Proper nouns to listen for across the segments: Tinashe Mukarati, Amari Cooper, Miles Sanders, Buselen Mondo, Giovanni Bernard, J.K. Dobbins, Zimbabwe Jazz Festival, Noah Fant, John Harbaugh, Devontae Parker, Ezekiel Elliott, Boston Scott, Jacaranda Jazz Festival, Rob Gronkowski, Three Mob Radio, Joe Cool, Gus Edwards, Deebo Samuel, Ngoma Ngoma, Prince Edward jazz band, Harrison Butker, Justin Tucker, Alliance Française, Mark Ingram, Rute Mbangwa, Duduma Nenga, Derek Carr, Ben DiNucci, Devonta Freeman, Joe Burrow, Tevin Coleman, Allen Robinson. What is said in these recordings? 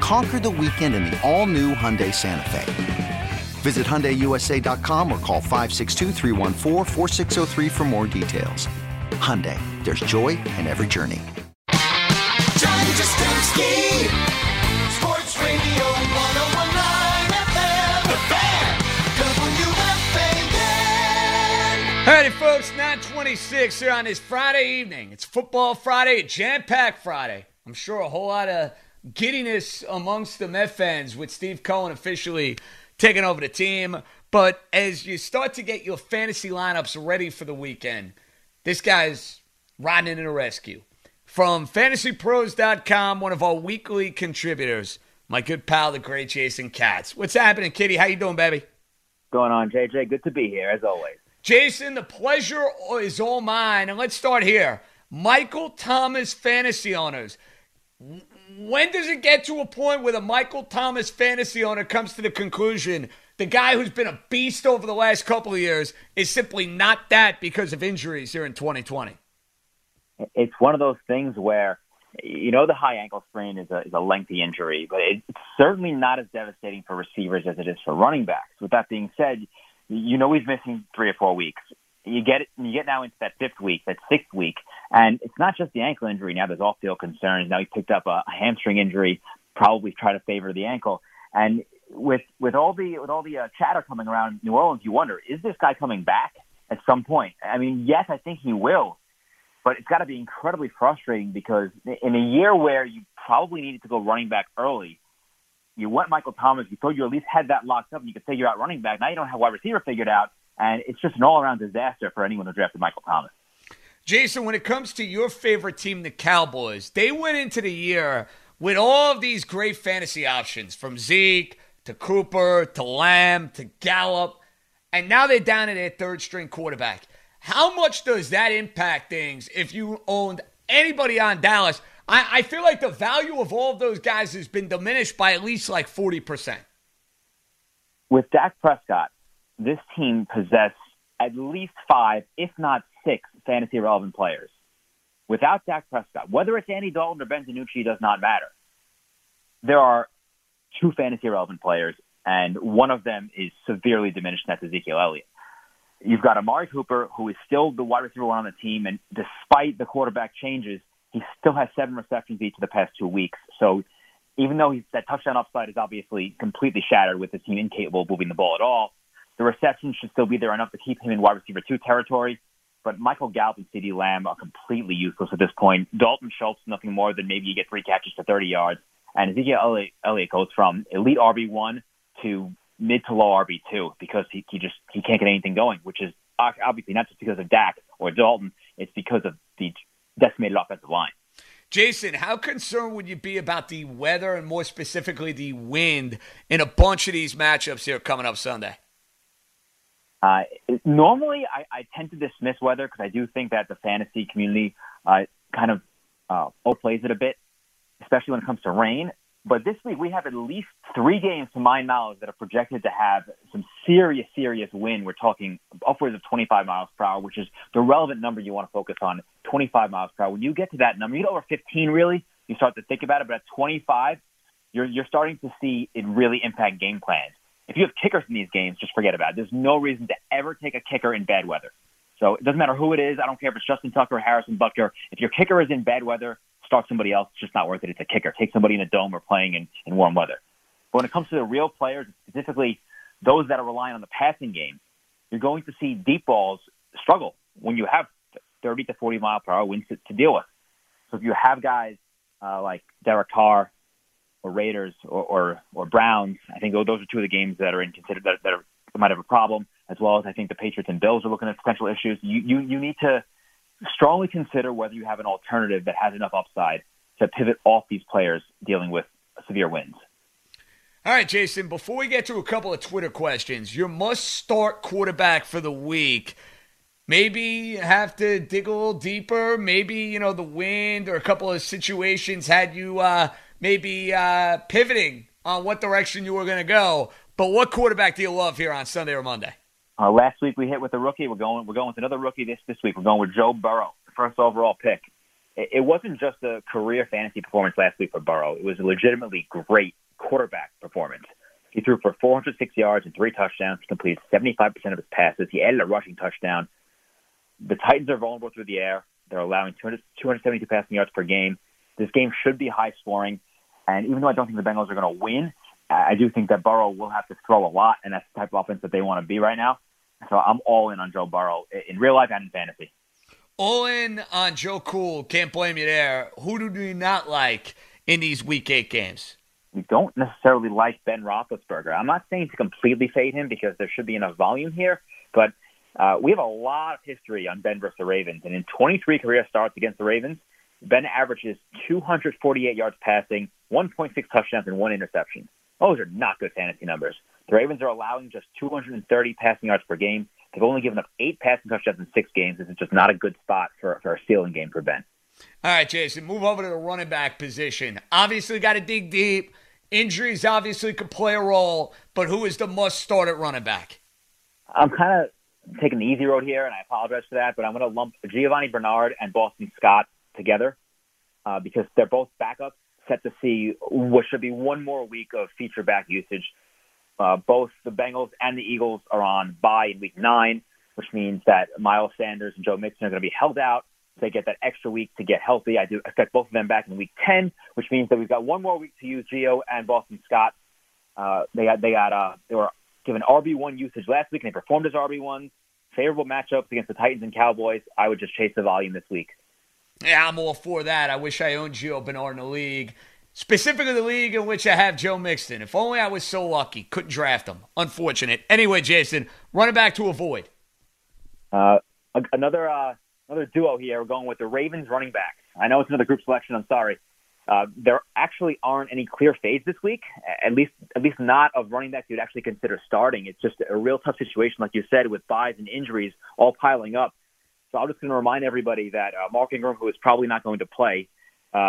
Conquer the weekend in the all-new Hyundai Santa Fe. Visit HyundaiUSA.com or call 562-314-4603 for more details. Hyundai, there's joy in every journey. John Jastrzemski, Sports Radio 1019 FM, The Fan, WFAN. Howdy, folks, 926 here on this Friday evening. It's Football Friday, jam-packed Friday. I'm sure a whole lot of giddiness amongst the Met fans with Steve Cohen officially taking over the team. But as you start to get your fantasy lineups ready for the weekend, this guy's riding in a rescue. From FantasyPros.com, one of our weekly contributors, my good pal, the great Jason Katz. What's happening, Kitty? How you doing, baby? Going on, JJ? Good to be here, as always. Jason, the pleasure is all mine. And let's start here. Michael Thomas fantasy owners. When does it get to a point where the Michael Thomas fantasy owner comes to the conclusion the guy who's been a beast over the last couple of years is simply not that because of injuries here in 2020? It's one of those things where, you know, the high ankle sprain is a lengthy injury, but it's certainly not as devastating for receivers as it is for running backs. With that being said, you know he's missing 3 or 4 weeks. You get now into that fifth week, that sixth week, and it's not just the ankle injury. Now there's off-field concerns. Now he picked up a hamstring injury, probably try to favor the ankle. And with all the chatter coming around New Orleans, you wonder, is this guy coming back at some point? I mean, yes, I think he will, but it's got to be incredibly frustrating because in a year where you probably needed to go running back early, you went Michael Thomas. You thought you at least had that locked up, and you could figure out running back. Now you don't have wide receiver figured out. And it's just an all-around disaster for anyone who drafted Michael Thomas. Jason, when it comes to your favorite team, the Cowboys, they went into the year with all of these great fantasy options, from Zeke to Cooper to Lamb to Gallup, and now they're down to their third-string quarterback. How much does that impact things if you owned anybody on Dallas? I feel like the value of all of those guys has been diminished by at least like 40%. With Dak Prescott, this team possessed at least 5, if not 6, fantasy-relevant players. Without Dak Prescott, whether it's Andy Dalton or Ben DiNucci does not matter. There are 2 fantasy-relevant players, and one of them is severely diminished, and that's Ezekiel Elliott. You've got Amari Cooper, who is still the wide receiver one on the team, and despite the quarterback changes, he still has 7 receptions each of the past 2 weeks. So even though that touchdown upside is obviously completely shattered with the team incapable of moving the ball at all, the reception should still be there enough to keep him in wide receiver 2 territory. But Michael Gallup and CeeDee Lamb are completely useless at this point. Dalton Schultz, nothing more than maybe you get 3 catches for 30 yards. And Ezekiel Elliott goes from elite RB1 to mid to low RB2 because he can't get anything going, which is obviously not just because of Dak or Dalton. It's because of the decimated offensive line. Jason, how concerned would you be about the weather and more specifically the wind in a bunch of these matchups here coming up Sunday? Normally, I tend to dismiss weather because I do think that the fantasy community kind of overplays it a bit, especially when it comes to rain. But this week, we have at least 3 games, to my knowledge, that are projected to have some serious, serious wind. We're talking upwards of 25 miles per hour, which is the relevant number you want to focus on, 25 miles per hour. When you get to that number, you get over 15, really, you start to think about it. But at 25, you're starting to see it really impact game plans. If you have kickers in these games, just forget about it. There's no reason to ever take a kicker in bad weather. So it doesn't matter who it is. I don't care if it's Justin Tucker or Harrison Butker. If your kicker is in bad weather, start somebody else. It's just not worth it. It's a kicker. Take somebody in a dome or playing in warm weather. But when it comes to the real players, specifically those that are relying on the passing game, you're going to see deep balls struggle when you have 30 to 40 mile per hour winds to deal with. So if you have guys like Derek Carr or Raiders or Browns, I think those are two of the games that are in considered that might have a problem, as well as I think the Patriots and Bills are looking at potential issues. You need to strongly consider whether you have an alternative that has enough upside to pivot off these players dealing with severe winds. All right, Jason, before we get to a couple of Twitter questions, your must-start quarterback for the week, maybe have to dig a little deeper. Maybe, the wind or a couple of situations had you maybe pivoting on what direction you were going to go. But what quarterback do you love here on Sunday or Monday? Last week we hit with a rookie. We're going with another rookie this week. We're going with Joe Burrow, the first overall pick. It wasn't just a career fantasy performance last week for Burrow. It was a legitimately great quarterback performance. He threw for 406 yards and 3 touchdowns. He completed 75% of his passes. He added a rushing touchdown. The Titans are vulnerable through the air. They're allowing 272 passing yards per game. This game should be high scoring. And even though I don't think the Bengals are going to win, I do think that Burrow will have to throw a lot, and that's the type of offense that they want to be right now. So I'm all in on Joe Burrow in real life and in fantasy. All in on Joe Cool. Can't blame you there. Who do you not like in these Week 8 games? You don't necessarily like Ben Roethlisberger. I'm not saying to completely fade him because there should be enough volume here, but we have a lot of history on Ben versus the Ravens. And in 23 career starts against the Ravens, Ben averages 248 yards passing, 1.6 touchdowns, and 1 interception. Those are not good fantasy numbers. The Ravens are allowing just 230 passing yards per game. They've only given up 8 passing touchdowns in 6 games. This is just not a good spot for a ceiling game for Ben. All right, Jason, move over to the running back position. Obviously got to dig deep. Injuries obviously could play a role, but who is the must-start at running back? I'm kind of taking the easy road here, and I apologize for that, but I'm going to lump Giovanni Bernard and Boston Scott together because they're both backups set to see what should be one more week of feature back usage. Both the Bengals and the Eagles are on bye in Week 9, which means that Miles Sanders and Joe Mixon are going to be held out. They get that extra week to get healthy. I do expect both of them back in Week 10, which means that we've got one more week to use Gio and Boston Scott. They were given RB1 usage last week, and they performed as RB1s. Favorable matchups against the Titans and Cowboys. I would just chase the volume this week. Yeah, I'm all for that. I wish I owned Gio Bernard in the league, specifically the league in which I have Joe Mixon. If only I was so lucky. Couldn't draft him. Unfortunate. Anyway, Jason, running back to avoid. Another duo here. We're going with the Ravens running back. I know it's another group selection. I'm sorry. There actually aren't any clear fades this week, at least not of running backs you'd actually consider starting. It's just a real tough situation, like you said, with buys and injuries all piling up. So I'm just going to remind everybody that Mark Ingram, who is probably not going to play, but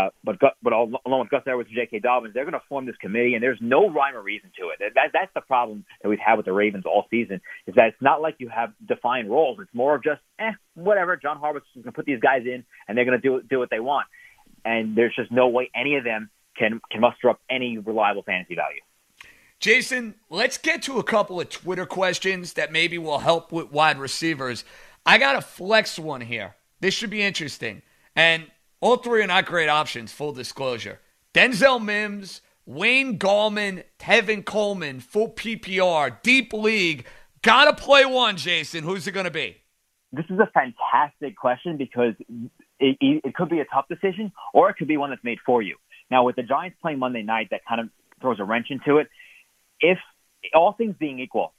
along with Gus Edwards and J.K. Dobbins, they're going to form this committee, and there's no rhyme or reason to it. That's the problem that we've had with the Ravens all season, is that it's not like you have defined roles. It's more of just, whatever, John Harbaugh is going to put these guys in, and they're going to do what they want. And there's just no way any of them can muster up any reliable fantasy value. Jason, let's get to a couple of Twitter questions that maybe will help with wide receivers. I got a flex one here. This should be interesting. And all three are not great options, full disclosure. Denzel Mims, Wayne Gallman, Tevin Coleman, full PPR, deep league. Got to play one, Jason. Who's it going to be? This is a fantastic question because it could be a tough decision or it could be one that's made for you. Now, with the Giants playing Monday night, that kind of throws a wrench into it. If all things being equal,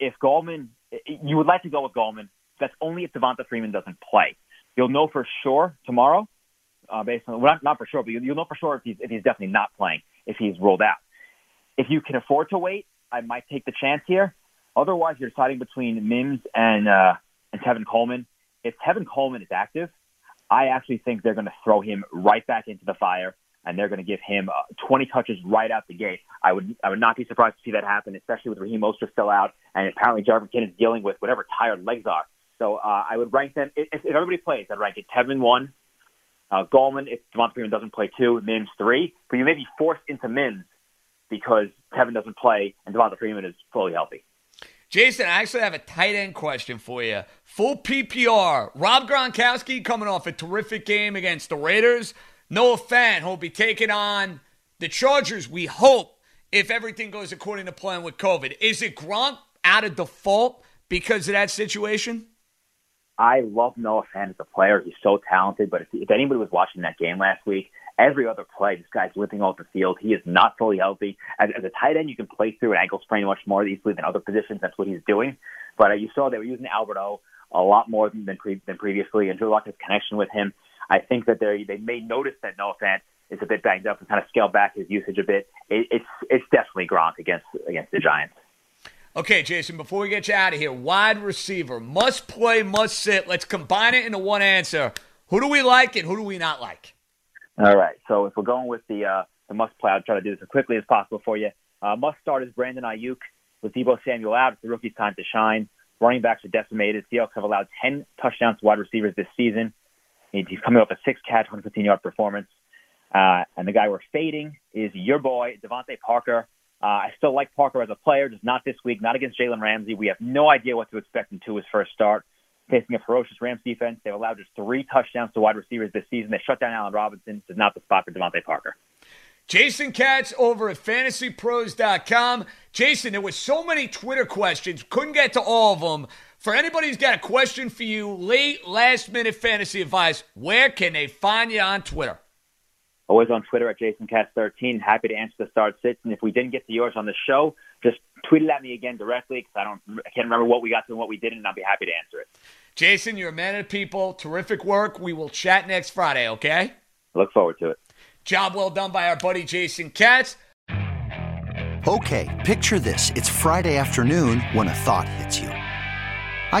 if Gallman, you would like to go with Gallman. That's only if Devonta Freeman doesn't play. You'll know for sure tomorrow, based on not for sure, but you'll know for sure if he's definitely not playing, if he's ruled out. If you can afford to wait, I might take the chance here. Otherwise, you're deciding between Mims and Tevin Coleman. If Tevin Coleman is active, I actually think they're going to throw him right back into the fire, and they're going to give him 20 touches right out the gate. I would not be surprised to see that happen, especially with Raheem Oster still out, and apparently Jarvis Kidd is dealing with whatever tired legs are. So I would rank them, if everybody plays, I'd rank it Tevin 1, Gallman, if Devonta Freeman doesn't play 2, Mims 3. But you may be forced into Mims because Tevin doesn't play and Devonta Freeman is fully healthy. Jason, I actually have a tight end question for you. Full PPR, Rob Gronkowski coming off a terrific game against the Raiders. Noah Fant, who'll be taking on the Chargers, we hope, if everything goes according to plan with COVID. Is it Gronk out of default because of that situation? I love Noah Fant as a player. He's so talented, but if anybody was watching that game last week, every other play, this guy's limping off the field. He is not fully healthy. As a tight end, you can play through an ankle sprain much more easily than other positions. That's what he's doing. But you saw they were using Albert O a lot more than previously, and Drew Locke's connection with him. I think that they may notice that Noah Fant is a bit banged up and kind of scale back his usage a bit. It's definitely Gronk against the Giants. Okay, Jason, before we get you out of here, wide receiver, must play, must sit. Let's combine it into one answer. Who do we like and who do we not like? All right, so if we're going with the must play, I'll try to do this as quickly as possible for you. Must start is Brandon Ayuk. With Deebo Samuel out, it's the rookie's time to shine. Running backs are decimated. Seahawks have allowed 10 touchdowns to wide receivers this season. He's coming off a 6-catch, 115-yard performance. And the guy we're fading is your boy, Devontae Parker. I still like Parker as a player, just not this week, not against Jalen Ramsey. We have no idea what to expect him to his first start. Facing a ferocious Rams defense, they've allowed just 3 touchdowns to wide receivers this season. They shut down Allen Robinson. This is not the spot for Devontae Parker. Jason Katz over at FantasyPros.com. Jason, there were so many Twitter questions. Couldn't get to all of them. For anybody who's got a question for you, late, last-minute fantasy advice, where can they find you on Twitter? Always on Twitter at JasonCatz13. Happy to answer the start sits. And if we didn't get to yours on the show, just tweet it at me again directly because I can't remember what we got to and what we didn't, and I'll be happy to answer it. Jason, you're a man of the people. Terrific work. We will chat next Friday, okay? I look forward to it. Job well done by our buddy Jason Katz. Okay, picture this. It's Friday afternoon when a thought hits you. I